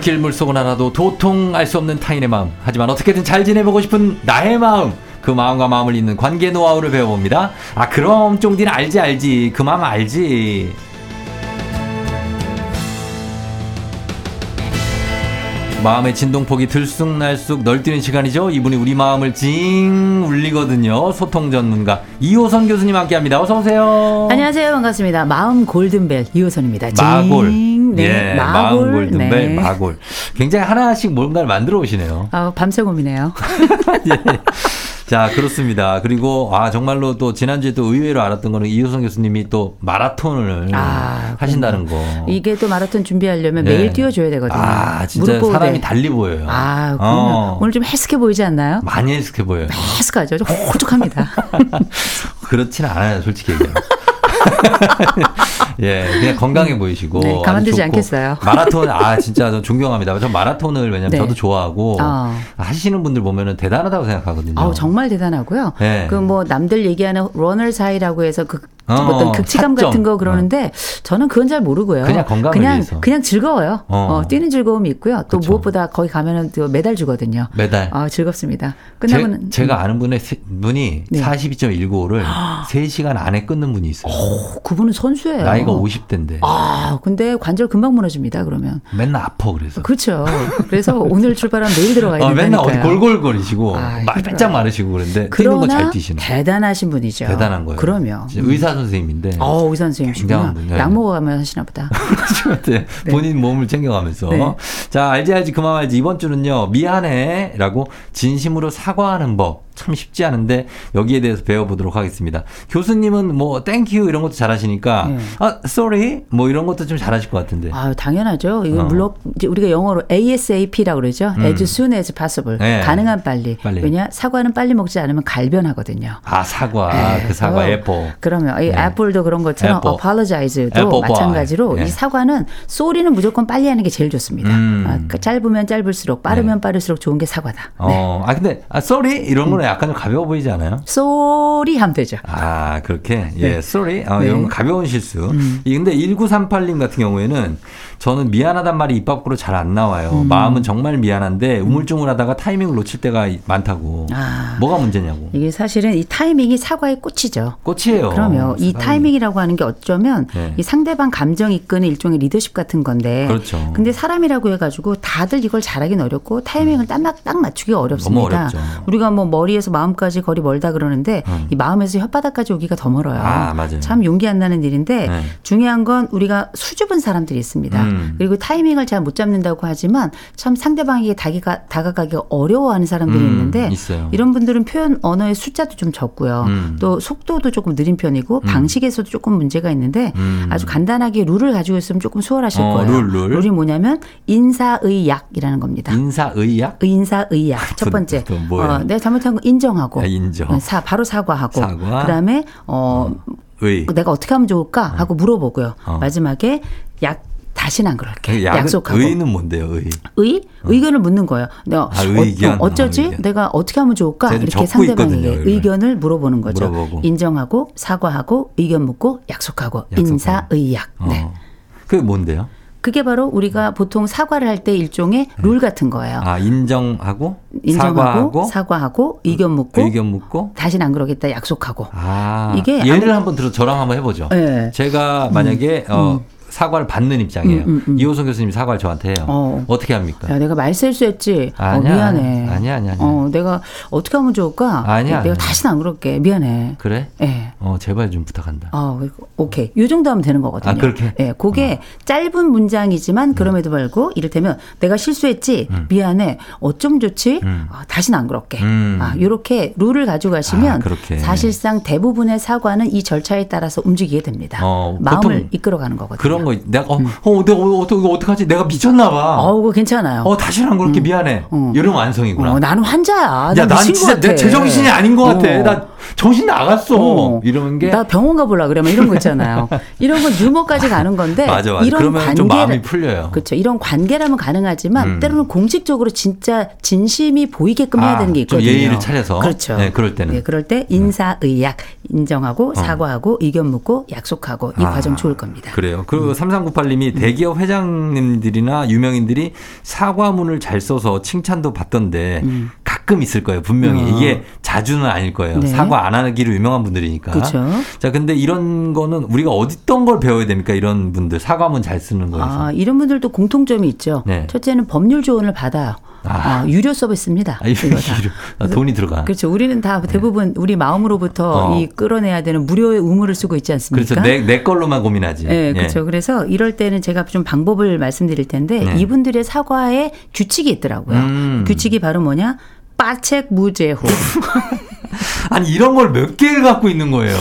열길 물속은 알아도 도통 알 수 없는 타인의 마음. 하지만 어떻게든 잘 지내보고 싶은 나의 마음. 그 마음과 마음을 잇는 관계 노하우를 배워봅니다. 아 그럼 쫑디는 알지. 그 마음 알지. 마음의 진동폭이 들쑥날쑥 널뛰는 시간이죠. 이분이 우리 마음을 징 울리거든요. 소통 전문가 이호선 교수님 함께합니다. 어서 오세요. 안녕하세요. 반갑습니다. 마음 골든벨 이호선입니다. 마골. 네. 예, 마골 골든벨. 네. 마골. 굉장히 하나씩 뭔가를 만들어 오시네요. 밤새 고민해요. 예. 자, 그렇습니다. 그리고, 정말로 또, 지난주에 또 의외로 알았던 거는 이호선 교수님이 또 마라톤을 하신다는 거. 이게 또 마라톤 준비하려면 네. 매일 뛰어줘야 되거든요. 진짜 사람이 달리 보여요. 오늘 좀 헬스케 보이지 않나요? 많이 헬스케 보여요. 헬스케하죠. 좀 호쭉합니다. 그렇진 않아요, 솔직히 얘기하면. 예, 그냥 건강해 보이시고. 네, 가만두지 않겠어요. 마라톤, 진짜 저 존경합니다. 전 마라톤을 왜냐면 네. 저도 좋아하고 하시는 분들 보면은 대단하다고 생각하거든요. 정말 대단하고요. 네. 그 뭐 남들 얘기하는 러너스 하이라고 해서 그 어떤 극치감 사점. 같은 거 그러는데 저는 그건 잘 모르고요. 그냥 건강을 위해서. 그냥 즐거워요. 뛰는 즐거움이 있고요. 또 그쵸. 무엇보다 거기 가면은 또 메달 주거든요. 메달. 즐겁습니다. 끝나면 제가 아는 분이 네. 42.195를 3시간 안에 끊는 분이 있어요. 그분은 선수예요. 나이가 50대인데. 근데 관절 금방 무너집니다. 그러면. 맨날 아파 그래서. 그렇죠. 그래서 오늘 출발하면 매일 들어가야 된다니까요. 맨날 골골거리시고 빼짝 마르시고 그런데 뛰는 거 잘 뛰시는. 대단하신 분이죠. 대단한 거예요. 그럼요. 의사 선생님인데. 의사 선생님이시구나. 약 먹어가면서 하시나 보다. 네. 본인 몸을 챙겨가면서. 네. 자, 알지 그만 알지. 이번 주는요. 미안해라고 진심으로 사과하는 법. 참 쉽지 않은데 여기에 대해서 배워보도록 하겠습니다. 교수님은 뭐 땡큐 이런 것도 잘하시니까 sorry 뭐 이런 것도 좀 잘하실 것 같은데. 당연하죠. 이거 물론 이제 우리가 영어로 ASAP라고 그러죠. As soon as possible. 네. 가능한 빨리. 왜냐 사과는 빨리 먹지 않으면 갈변하거든요. 사과. 네. 그 사과 apple. 그러면 이 apple도 그런 것처럼 apple. apologize도 apple 마찬가지로 이 사과는 sorry는 무조건 빨리 하는 게 제일 좋습니다. 짧으면 짧을수록 빠르면 빠를수록 좋은 게 사과다. 근데 sorry 이런 거는 약간 좀 가벼워 보이지 않아요? 쏘리 하면 되죠. 그렇게? 예, 쏘리? 네. 이런 거 가벼운 실수. 근데 1938님 같은 경우에는 저는 미안하단 말이 입 밖으로 잘 안 나와요. 마음은 정말 미안한데 우물쭈물하다가 타이밍을 놓칠 때가 많다고. 뭐가 문제냐고. 이게 사실은 이 타이밍이 사과의 꽃이죠. 꽃이에요. 그럼요. 이 타이밍이라고 하는 게 어쩌면 이 상대방 감정 이끄는 일종의 리더십 같은 건데. 그렇죠. 근데 사람이라고 해가지고 다들 이걸 잘하긴 어렵고 타이밍을 딱 맞추기 어렵습니다. 너무 어렵죠. 우리가 뭐 머리에서 마음까지 거리 멀다 그러는데 이 마음에서 혓바닥까지 오기가 더 멀어요. 맞아요. 참 용기 안 나는 일인데 중요한 건 우리가 수줍은 사람들이 있습니다. 그리고 타이밍을 잘 못 잡는다고 하지만 참 상대방에게 다가가기가 어려워하는 사람들이 있는데 있어요. 이런 분들은 표현 언어의 숫자도 좀 적고요. 또 속도도 조금 느린 편이고 방식에서도 조금 문제가 있는데 아주 간단하게 룰을 가지고 있으면 조금 수월하실 거예요. 룰이 뭐냐면 인사의약이라는 겁니다. 인사의약? 인사의약. 첫 번째. 내가 잘못한 거 인정하고. 바로 사과하고. 그다음에 내가 어떻게 하면 좋을까 하고 물어보고요. 마지막에 약. 다시는 안 그럴게. 약속하고. 의는 뭔데요? 의? 의견을 묻는 거예요. 의견. 내가 어떻게 하면 좋을까? 이렇게 상대방에게 의견을 물어보는 거죠. 인정하고 사과하고 의견 묻고 약속하고. 인사의약. 네. 그게 뭔데요? 그게 바로 우리가 보통 사과를 할 때 일종의 룰 같은 거예요. 인정하고 사과하고 의견 묻고 다시는 안 그러겠다 약속하고. 예를 한번 저랑 한번 해보죠. 네. 제가 만약에 사과를 받는 입장이에요. 이호선 교수님이 사과를 저한테 해요. 어떻게 합니까? 야, 내가 말 실수했지. 아니야, 미안해. 아니야. 내가 어떻게 하면 좋을까? 아니야. 내가 다시는 안 그럴게. 미안해. 그래? 예. 네. 제발 좀 부탁한다. 오케이. 요 정도 하면 되는 거거든요. 아, 그렇게? 예. 네, 그게 짧은 문장이지만 그럼에도 불구하고 이를테면 내가 실수했지. 미안해. 어쩜 좋지? 다시는 안 그럴게. 요렇게 룰을 가져가시면 사실상 대부분의 사과는 이 절차에 따라서 움직이게 됩니다. 마음을 이끌어가는 거거든요. 그런 거 내가 내가 이거 어떡하지? 내가 미쳤나 봐. 그거 괜찮아요. 다시는 안 그럴게. 미안해. 이런 완성이구나. 나는 환자야. 야, 난 진짜 내 제정신이 아닌 것 같아. 나 정신 나갔어. 이런 게 나 병원 가보려 그러면 이런 거 있잖아요. 이런 건 유머까지 가는 건데 맞아. 이런 그러면 관계를, 좀 마음이 풀려요. 그렇죠. 이런 관계라면 가능하지만 때로는 공식적으로 진짜 진심이 보이게끔 해야 되는 게 있거든요. 좀 예의를 차려서. 그렇죠. 네, 그럴 때는. 네, 그럴 때 인사의약 인정하고 사과하고 의견 묻고 약속하고 이 과정 좋을 겁니다. 그래요. 그리고 3398님이 대기업 회장님들이나 유명인들이 사과문을 잘 써서 칭찬도 받던데 가끔 있을 거예요. 분명히. 이게 자주는 아닐 거예요. 네. 사과 안 하기로 유명한 분들이니까. 그렇죠. 자, 근데 이런 거는 우리가 어떤 걸 배워야 됩니까? 이런 분들. 사과문 잘 쓰는 거에서. 이런 분들도 공통점이 있죠. 네. 첫째는 법률 조언을 받아요. 유료 서비스입니다. 돈이 들어가. 그렇죠. 우리는 다 대부분 우리 마음으로부터 이 끌어내야 되는 무료의 의무를 쓰고 있지 않습니까? 그렇죠. 내 걸로만 고민하지. 네, 그렇죠. 그래서 이럴 때는 제가 좀 방법을 말씀드릴 텐데 이분들의 사과에 규칙이 있더라고요. 규칙이 바로 뭐냐? 빠책 무죄후. 아니 이런 걸 몇 개를 갖고 있는 거예요.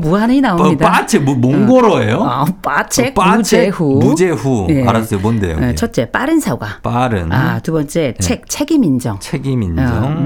무한히 나옵니다. 빠책 몽골어예요? 빠책 무죄후. 무죄후. 네. 알았어요. 뭔데요? 네. 첫째 빠른 사과. 빠른. 두 번째 책임 인정. 책임 인정.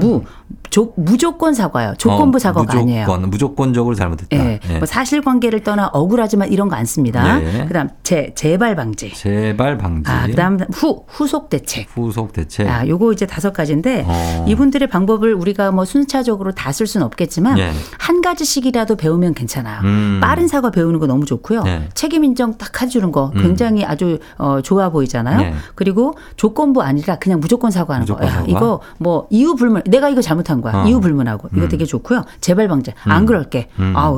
무조건 사과요. 조건부 사과가 아니에요. 무조건적으로 잘못했다. 네. 네. 뭐 사실관계를 떠나 억울하지만 이런 거 안 씁니다. 네. 그다음 재발 방지. 재발 방지. 그다음 후속 대책. 후속 대책. 요거 이제 5가지인데 이분들의 방법을 우리가 뭐 순차적으로 다 쓸 수는 없겠지만 한 가지씩이라도 배우면 괜찮아요. 빠른 사과 배우는 거 너무 좋고요. 책임 인정 딱 해주는 거 굉장히 아주 좋아 보이잖아요. 그리고 조건부 아니라 그냥 무조건 사과하는 거예요. 사과? 이거 뭐 이유 불문. 내가 이거 잘못한 거야. 이유 불문하고 이거 되게 좋고요. 재발 방지. 안 그럴게.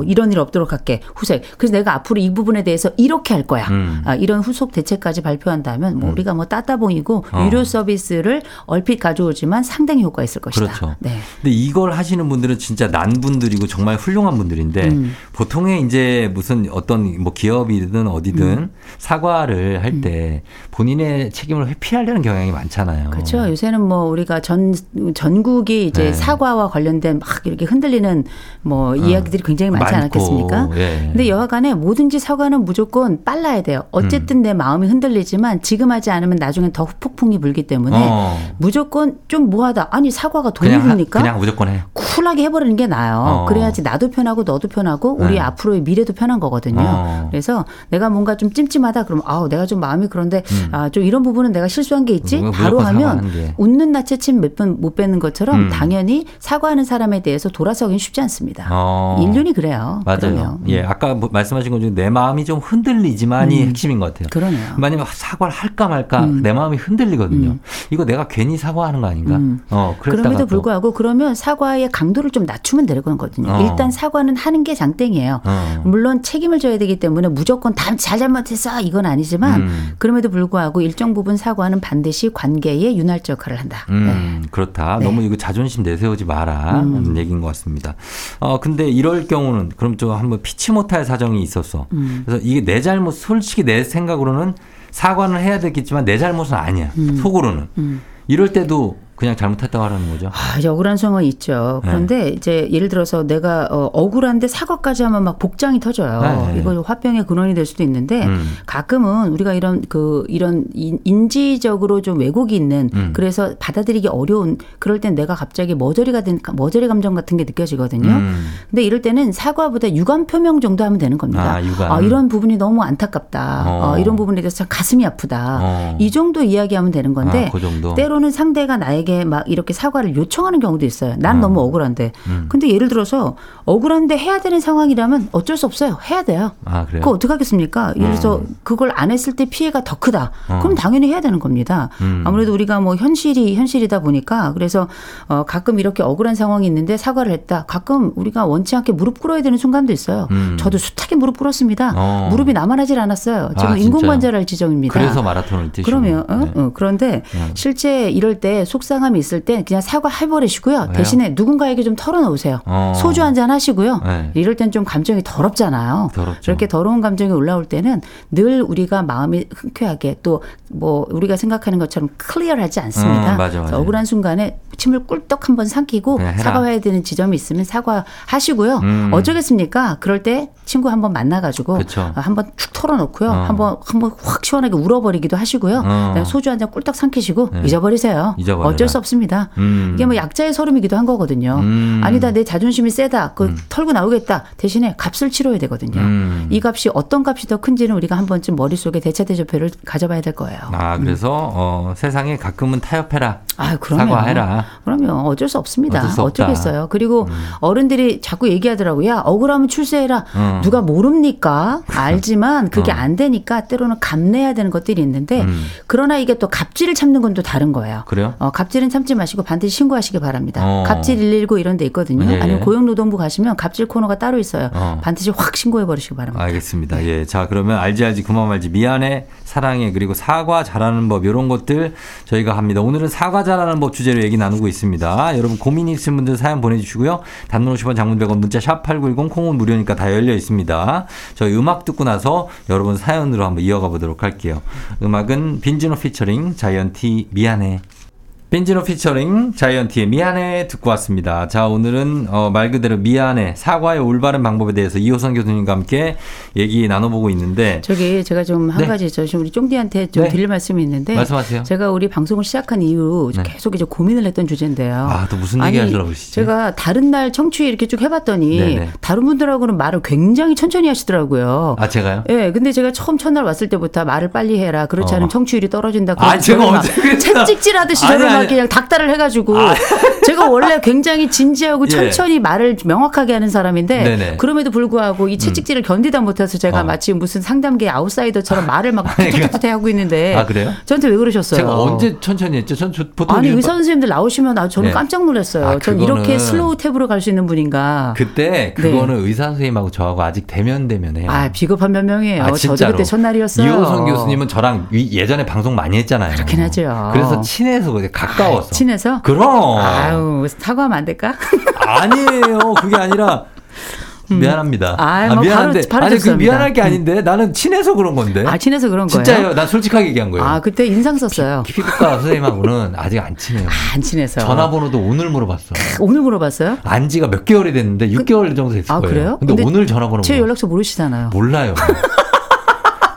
이런 일 없도록 할게. 후색. 그래서 내가 앞으로 이 부분에 대해서 이렇게 할 거야. 이런 후속 대책까지 발표한다면 뭐 우리가 뭐 따따봉이고 유료 서비스를 얼핏 가져오지만 상당히 효과 있을 것이다. 그렇죠. 네. 근데 이걸 하시는 분들은 진짜 난분들이고 정말 훌륭한 분들인데 보통에 이제 무슨 어떤 뭐 기업이든 어디든 사과를 할 때 본인의 책임을 회피하려는 경향이 많잖아요. 그렇죠. 요새는 뭐 우리가 전국이 이제 사과와 관련된 막 이렇게 흔들리는 뭐 이야기들이 굉장히 많지 않았겠습니까? 근데 여하간에 뭐든지 사과는 무조건 빨라야 돼요. 어쨌든 내 마음이 흔들리지만 지금 하지 않으면 나중엔 더 폭풍이 불기 때문에 무조건 좀 뭐하다. 아니 사과가 돈이 듭니까? 그냥 무조건 해. 쿨하게 해버리는 게 나아요. 그래야지 나도 편하고 너도 편하고 우리 앞으로의 미래도 편한 거거든요. 그래서 내가 뭔가 좀 찜찜하다 그러면 내가 좀 마음이 그런데 좀 이런 부분은 내가 실수한 게 있지? 바로 하면 웃는 낯에 침 몇 번 못 뱉는 것처럼 당연히 사과하는 사람에 대해서 돌아서긴 쉽지 않습니다. 인륜이 그래요. 맞아요. 예, 아까 말씀하신 것 중에 내 마음이 좀 흔들리지만이 핵심인 것 같아요. 그러네요. 만약에 사과를 할까 말까 내 마음이 흔들리거든요. 이거 내가 괜히 사과하는 거 아닌가? 그럼에도 불구하고 그러면 사과의 강도를 좀 낮추면 되는 거거든요. 일단 사과는 하는 게 장땡이에요. 물론 책임을 져야 되기 때문에 무조건 다 잘못했어 이건 아니지만 그럼에도 불구하고 일정 부분 사과는 반드시 관계의 윤활적 역할을 한다. 그렇다. 네. 너무 이거 자존심 내세우지 마라 하는 얘기인 것 같습니다. 근데 이럴 경우는 그럼 좀 한번 피치 못할 사정이 있었어. 그래서 이게 내 잘못 솔직히 내 생각으로는 사과는 해야 되겠지만 내 잘못은 아니야. 속으로는. 이럴 때도 그냥 잘못했다고 하라는 거죠. 억울한 상황이 있죠. 그런데 이제 예를 들어서 내가 억울한데 사과까지 하면 막 복장이 터져요. 이거 화병의 근원이 될 수도 있는데 가끔은 우리가 이런 인지적으로 좀 왜곡이 있는 그래서 받아들이기 어려운 그럴 땐 내가 갑자기 머저리 감정 같은 게 느껴지거든요. 근데 이럴 때는 사과보다 유감 표명 정도 하면 되는 겁니다. 이런 부분이 너무 안타깝다. 이런 부분에 대해서 참 가슴이 아프다. 이 정도 이야기하면 되는 건데 그 정도. 때로는 상대가 나에게 자기에게 막 이렇게 사과를 요청하는 경우도 있어요. 난 너무 억울한데. 근데 예를 들어서 억울한데 해야 되는 상황이라면 어쩔 수 없어요. 해야 돼요. 아, 그래요? 그거 어떻게 하겠습니까? 예를 들어서 그걸 안 했을 때 피해가 더 크다. 그럼 당연히 해야 되는 겁니다. 아무래도 우리가 뭐 현실이다 보니까 그래서 가끔 이렇게 억울한 상황이 있는데 사과를 했다. 가끔 우리가 원치 않게 무릎 꿇어야 되는 순간도 있어요. 저도 숱하게 무릎 꿇었습니다. 무릎이 나만 하질 않았어요. 지금 인공관절 할 지점입니다. 그래서 마라톤을 뛰시고. 그러면 네. 그런데 실제 이럴 때 속상함이 있을 때 그냥 사과해버리시고요. 왜요? 대신에 누군가에게 좀 털어놓으세요. 소주 한잔 하시고요. 네. 이럴 땐 좀 감정이 더럽잖아요. 더럽죠. 이렇게 더러운 감정이 올라올 때는 늘 우리가 마음이 흔쾌하게 또 뭐 우리가 생각하는 것처럼 클리어하지 않습니다. 맞아. 억울한 순간에 침을 꿀떡 한번 삼키고 사과해야 되는 지점이 있으면 사과하시고요. 어쩌겠습니까? 그럴 때 친구 한번 만나가지고 그쵸. 한번 축 털어놓고요. 한번 확 시원하게 울어버리기도 하시고요. 소주 한잔 꿀떡 삼키시고 네. 잊어버리세요. 잊어버려라. 어쩔 수 없습니다. 이게 뭐 약자의 설움이기도 한 거거든요. 아니다 내 자존심이 세다. 그 털고 나오겠다. 대신에 값을 치러야 되거든요. 이 값이 어떤 값이 더 큰지는 우리가 한 번쯤 머릿속에 대차대조표를 가져봐야 될 거예요. 아 그래서 세상에 가끔은 타협해라. 아, 그럼요. 사과해라. 그럼요. 어쩔 수 없습니다. 어쩌겠어요. 그리고 어른들이 자꾸 얘기하더라고요. 야, 억울하면 출세해라. 누가 모릅니까? 알지만 그게 안 되니까 때로는 감내해야 되는 것들이 있는데 그러나 이게 또 갑질을 참는 건 또 다른 거예요. 그래요? 갑질은 참지 마시고 반드시 신고하시기 바랍니다. 갑질 119 이런 데 있거든요. 예. 아니면 고용노동부 가시면 갑질 코너가 따로 있어요. 반드시 확 신고해버리시기 바랍니다. 알겠습니다. 네. 예. 자, 그러면 알지 그만 말지 미안해 사랑해 그리고 사과 잘하는 법 이런 것들 저희가 합니다. 오늘은 사과 잘하는 법 주제로 얘기 나누고 있습니다. 여러분 고민이 있으신 분들 사연 보내주시고요. 단문 50원 장문 100원 문자 샵 8910 콩은 무료니까 다 열려 있습니다. 저희 음악 듣고 나서 여러분 사연으로 한번 이어가 보도록 할게요. 음악은 빈지노 피처링 자이언티 미안해. 빈지노 피처링 자이언티의 미안해 듣고 왔습니다. 자 오늘은 말 그대로 미안해 사과의 올바른 방법에 대해서 이호선 교수님과 함께 얘기 나눠보고 있는데 저기 제가 좀 한 네. 가지 지금 우리 쫑디한테 좀 네. 드릴 말씀이 있는데 말씀하세요. 제가 우리 방송을 시작한 이후 네. 계속 이제 고민을 했던 주제인데요. 아 또 무슨 얘기 하시려고 그러시지? 제가 다른 날 청취 이렇게 쭉 해봤더니 네네. 다른 분들하고는 말을 굉장히 천천히 하시더라고요. 아 제가요? 네. 근데 제가 처음 첫날 왔을 때부터 말을 빨리 해라. 그렇지 않으면 청취율이 떨어진다. 아 제가 언제 채찍질하듯이 저를 그냥 닥달을 해가지고 제가 원래 굉장히 진지하고 천천히 예. 말을 명확하게 하는 사람인데 네네. 그럼에도 불구하고 이 채찍질을 견디다 못해서 제가 마치 무슨 상담계 아웃사이더처럼 말을 막 툭툭툭 하고 있는데 아, 그래요? 저한테 왜 그러셨어요? 제가 언제 천천히 했죠? 보통 아니 의사 선생님들 나오시면 저는 네. 깜짝 놀랐어요. 아, 저는 이렇게 슬로우 탭으로 갈 수 있는 분인가. 그때 그거는 네. 의사 선생님하고 저하고 아직 대면해요. 아 비겁한 변명이에요. 저도 그때 첫날이었어요. 이호선 교수님은 저랑 예전에 방송 많이 했잖아요. 그렇긴 하죠. 그래서 친해서 가까워서. 친해서? 그럼. 아유, 사과하면 안 될까? 아니에요. 그게 아니라. 미안합니다. 아, 미안한데. 아니, 그 미안할 게 아닌데. 나는 친해서 그런 건데. 아, 친해서 그런 거예요? 진짜요. 난 솔직하게 얘기한 거예요. 아, 그때 인상 썼어요. 피부과 선생님하고는 아직 안 친해요. 아, 안 친해서. 전화번호도 오늘 물어봤어. 오늘 물어봤어요? 안 지가 몇 개월이 됐는데 6개월 정도 됐을 거예요. 아, 그래요? 근데 오늘 전화번호. 제 연락처 모르시잖아요. 몰라요.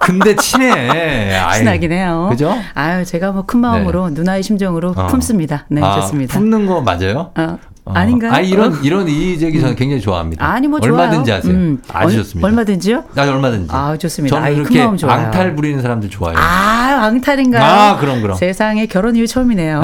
근데 친해. 친하긴 해요. 그죠? 아유, 제가 뭐 큰 마음으로 네. 누나의 심정으로 품습니다. 네, 아, 좋습니다. 품는 거 맞아요? 아닌가요? 아니, 이런 이의제기 저는 굉장히 좋아합니다. 아니, 뭐, 얼마든지 좋아요. 하세요. 아주 좋습니다. 얼마든지요? 아니, 얼마든지. 아, 좋습니다. 저는 이렇게 앙탈 부리는 사람들 좋아해요. 아, 앙탈인가요? 아, 그럼. 세상에 결혼 이후 처음이네요.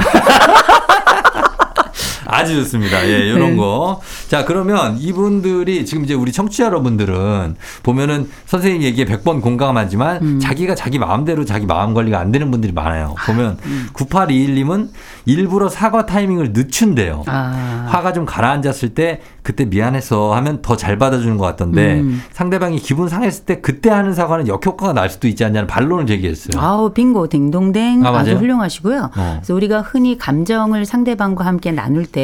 아주 좋습니다. 예, 요런 네. 거. 자, 그러면 이분들이 지금 이제 우리 청취자 여러분들은 보면은 선생님 얘기에 100번 공감하지만 자기가 자기 마음대로 자기 마음 관리가 안 되는 분들이 많아요. 보면 9821님은 일부러 사과 타이밍을 늦춘대요. 화가 좀 가라앉았을 때 그때 미안해서 하면 더 잘 받아주는 것 같던데 상대방이 기분 상했을 때 그때 하는 사과는 역효과가 날 수도 있지 않냐는 반론을 제기했어요. 아우, 빙고, 딩동댕. 아, 아주 훌륭하시고요. 그래서 우리가 흔히 감정을 상대방과 함께 나눌 때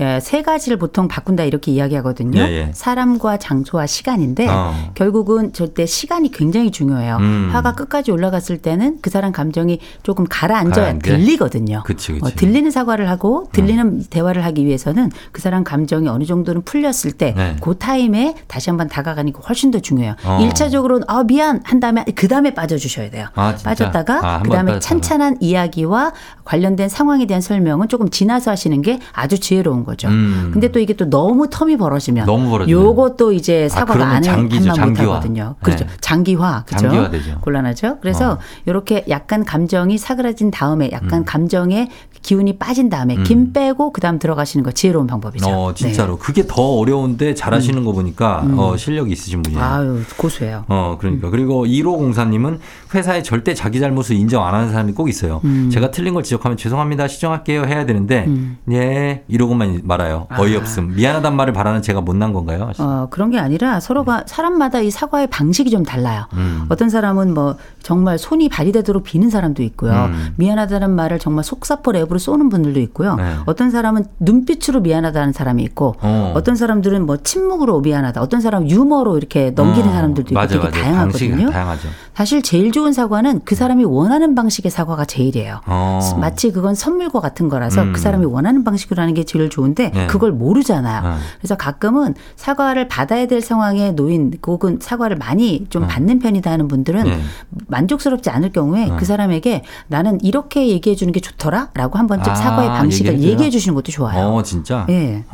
예, 세 가지를 보통 바꾼다 이렇게 이야기하거든요. 예. 사람과 장소와 시간인데 결국은 절대 시간이 굉장히 중요해요. 화가 끝까지 올라갔을 때는 그 사람 감정이 조금 가라앉아야 들리거든요. 그치. 들리는 사과를 하고 들리는 대화를 하기 위해서는 그 사람 감정이 어느 정도는 풀렸을 때 그 타임에 다시 한번 다가가는 게 훨씬 더 중요해요. 1차적으로는 미안 한 다음에 그다음에 빠져주셔야 돼요. 빠졌다가 그다음에 찬찬한 이야기와 관련된 상황에 대한 설명은 조금 지나서 하시는 게 아주 지혜로운 거죠. 근데 또 이게 또 너무 텀이 벌어지면 요것도 이제 사과가 안에 한방 못하거든요. 그렇죠. 네. 장기화. 그렇죠. 곤란하죠. 그래서 이렇게 약간 감정이 사그라진 다음에 약간 감정의 기운이 빠진 다음에 김 빼고 그다음 들어가시는 거 지혜로운 방법이죠. 진짜로. 네. 그게 더 어려운데 잘하시는 거 보니까 실력이 있으신 분이에요. 아유, 고수예요. 그러니까. 그리고 1504님은 회사에 절대 자기 잘못을 인정 안 하는 사람이 꼭 있어요. 제가 틀린 걸 지적하면 죄송합니다. 시정할게요. 해야 되는데 예, 이러고만 말아요. 어이없음. 미안하단 말을 바라는 제가 못난 건가요? 그런 게 아니라 서로가 사람마다 이 사과의 방식이 좀 달라요. 어떤 사람은 뭐 정말 손이 발이 되도록 비는 사람도 있고요. 미안하다는 말을 정말 속사포 랩으로 쏘는 분들도 있고요. 네. 어떤 사람은 눈빛으로 미안하다는 사람이 있고 어떤 사람들은 뭐 침묵으로 미안하다. 어떤 사람은 유머로 이렇게 넘기는 사람들도 있고 되게 다양하거든요. 다양하죠. 사실 제일 좋은 사과는 그 사람이 원하는 방식의 사과가 제일이에요. 마치 그건 선물과 같은 거라서 그 사람이 원하는 방식으로 하는 게 제일 좋은데 네. 그걸 모르잖아요. 그래서 가끔은 사과를 받아야 될 상황에 놓인 혹은 사과를 많이 좀 받는 편이다 하는 분들은 네. 만족스럽지 않을 경우에 그 사람에게 나는 이렇게 얘기해 주는 게 좋더라 라고 한 번쯤 사과의 방식을 얘기해 주시는 것도 좋아요. 진짜? 예.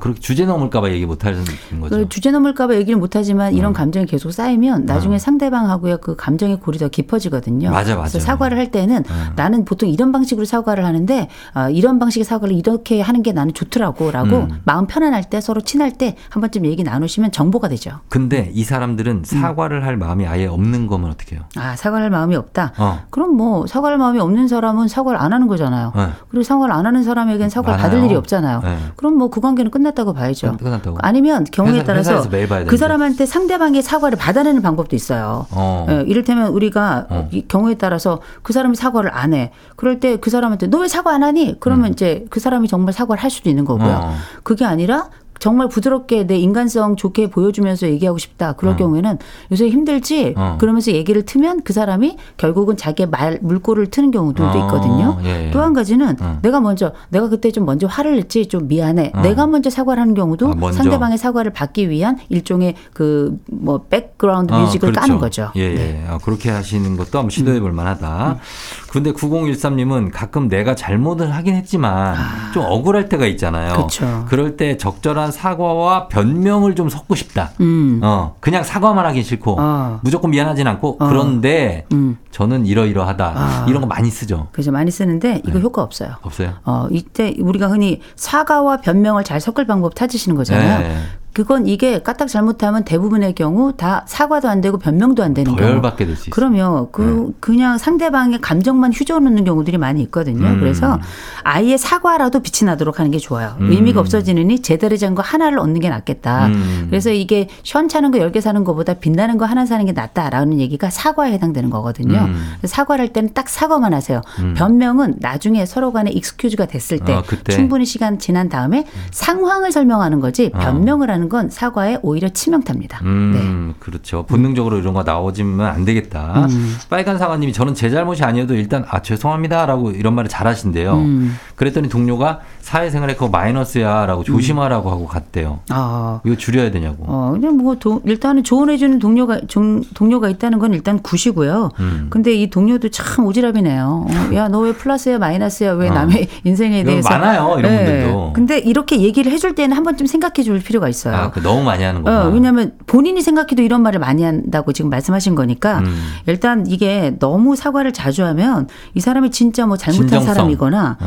그렇게 주제 넘을까 봐 얘기 못 하는 거죠? 주제 넘을까 봐 얘기를 못 하지만 이런 감정이 계속 쌓이면 나중에 상대방하고의 그 감정의 골이 더 깊어지거든요. 맞아. 그래서 사과를 할 때는 나는 보통 이런 방식으로 사과를 하는데 이런 방식의 사과를 이렇게 하는 게 나는 좋더라고 라고 마음 편안할 때 서로 친할 때 한 번쯤 얘기 나누시면 정보가 되죠. 근데 이 사람들은 사과를 할 마음이 아예 없는 거면 어떻게 해요? 사과를 할 마음이 없다? 그럼 뭐 사과할 마음이 없는 사람은 사과를 안 하는 거잖아요. 네. 그리고 사과를 안 하는 사람에겐 사과를 받을 일이 없잖아요. 네. 그럼 뭐 그 관계는 끝났다고 봐야죠. 끝났다고. 아니면 경우에 따라서 그 사람한테 상대방의 사과를 받아내는 방법도 있어요. 네, 이를테면 우리가 경우에 따라서 그 사람이 사과를 안 해. 그럴 때 그 사람한테 너 왜 사과 안 하니? 그러면 이제 그 사람이 정말 사과를 할 수도 있는 거고요. 그게 아니라 정말 부드럽게 내 인간성 좋게 보여주면서 얘기하고 싶다. 그럴 경우에는 요새 힘들지? 그러면서 얘기를 트면 그 사람이 결국은 자기의 물꼬를 트는 경우들도 있거든요. 또 한 가지는 내가 그때 좀 먼저 화를 냈지 좀 미안해. 내가 먼저 사과를 하는 경우도 상대방의 사과를 받기 위한 일종의 그 뭐 백그라운드 뮤직을 까는 거죠. 네. 그렇게 하시는 것도 한번 시도해 볼 만하다. 근데 9013님은 가끔 내가 잘못을 하긴 했지만 좀 억울할 때가 있잖아요. 그쵸. 그럴 때 적절한 사과와 변명을 좀 섞고 싶다. 그냥 사과만 하긴 싫고 무조건 미안하진 않고 그런데 저는 이러이러하다. 이런 거 많이 쓰죠. 그래서 많이 쓰는데 이거 효과 없어요. 없어요? 이때 우리가 흔히 사과와 변명을 잘 섞을 방법 찾으시는 거잖아요. 네. 그건 이게 까딱 잘못하면 대부분의 경우 다 사과도 안 되고 변명도 안 되는 경우. 더 열받게 될 수 있어요. 그럼요. 그냥 상대방의 감정만 휘저어놓는 경우들이 많이 있거든요. 그래서 아예 사과라도 빛이 나도록 하는 게 좋아요. 의미가 없어지느니 제대로 잔 거 하나를 얻는 게 낫겠다. 그래서 이게 시원찮은 거 10개 사는 것보다 빛나는 거 하나 사는 게 낫다라는 얘기가 사과에 해당되는 거거든요. 사과를 할 때는 딱 사과만 하세요. 변명은 나중에 서로 간에 익스큐즈가 됐을 때 충분히 시간 지난 다음에 상황을 설명하는 거지 변명을 하는 건 사과에 오히려 치명타입니다. 네. 그렇죠. 본능적으로 이런 거 나오지면 안 되겠다. 빨간 사과님이 저는 제 잘못이 아니어도 일단 죄송합니다라고 이런 말을 잘하신대요. 그랬더니 동료가 사회생활에 그거 마이너스야라고 조심하라고 하고 갔대요. 이거 줄여야 되냐고. 그냥 뭐 일단은 조언해주는 동료가 있다는 건 일단 굿이고요. 근데 이 동료도 참 오지랖이네요. 야, 너 왜 플러스야 마이너스야 왜 남의 인생에 대해서. 많아요. 이런 분들도. 네. 근데 이렇게 얘기를 해줄 때는 한 번쯤 생각해 줄 필요가 있어요. 너무 많이 하는 거구나. 왜냐하면 본인이 생각해도 이런 말을 많이 한다고 지금 말씀하신 거니까 일단 이게 너무 사과를 자주 하면 이 사람이 진짜 뭐 잘못한 진정성. 사람이거나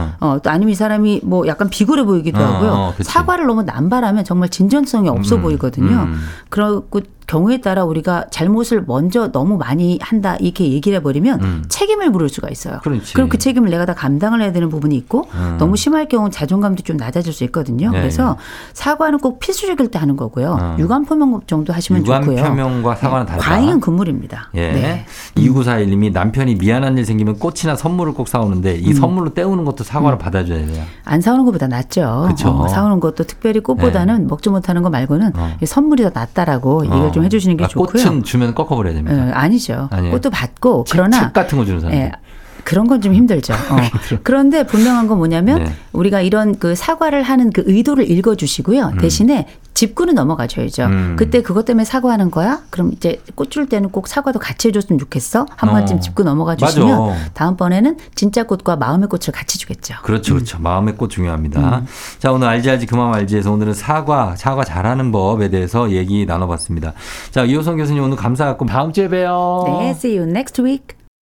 또 아니면 이 사람이 뭐 약간 비굴해 보이기도 하고요. 사과를 너무 남발하면 정말 진전성이 없어 보이거든요. 그렇고 경우에 따라 우리가 잘못을 먼저 너무 많이 한다 이렇게 얘기를 해버리면 책임을 물을 수가 있어요. 그럼 그 책임을 내가 다 감당을 해야 되는 부분이 있고 너무 심할 경우 자존감도 좀 낮아질 수 있거든요. 네. 그래서 사과는 꼭 필수적일 때 하는 거고요. 유관표명 정도 하시면 좋고요. 유관표명과 사과는 다르다. 과잉은 금물입니다. 예. 네. 2941님이 남편이 미안한 일 생기면 꽃이나 선물을 꼭 사오는데 이 선물로 때우는 것도 사과를 받아줘야 돼요. 안 사오는 것보다 낫죠. 사오는 것도 특별히 꽃보다는 먹지 못하는 거 말고는 선물이 더 낫다라고 이걸 좀 해주시는 게 좋고요. 꽃은 주면 꺾어버려야 됩니다. 아니죠. 꽃도 받고 그러나 책 같은 거 주는 사람. 그런 건 좀 힘들죠. 그런데 분명한 건 뭐냐면 우리가 이런 그 사과를 하는 그 의도를 읽어주시고요. 대신에 짚고는 넘어가줘야죠. 그때 그것 때문에 사과하는 거야? 그럼 이제 꽃 줄 때는 꼭 사과도 같이 해줬으면 좋겠어? 한 번쯤 짚고 넘어가 주시면 다음번에는 진짜 꽃과 마음의 꽃을 같이 주겠죠. 그렇죠. 마음의 꽃 중요합니다. 자, 오늘 알지 그만 알지에서 오늘은 사과 잘하는 법에 대해서 얘기 나눠봤습니다. 자, 이호선 교수님 오늘 감사하고 다음 주에 봬요. 네, see you next week.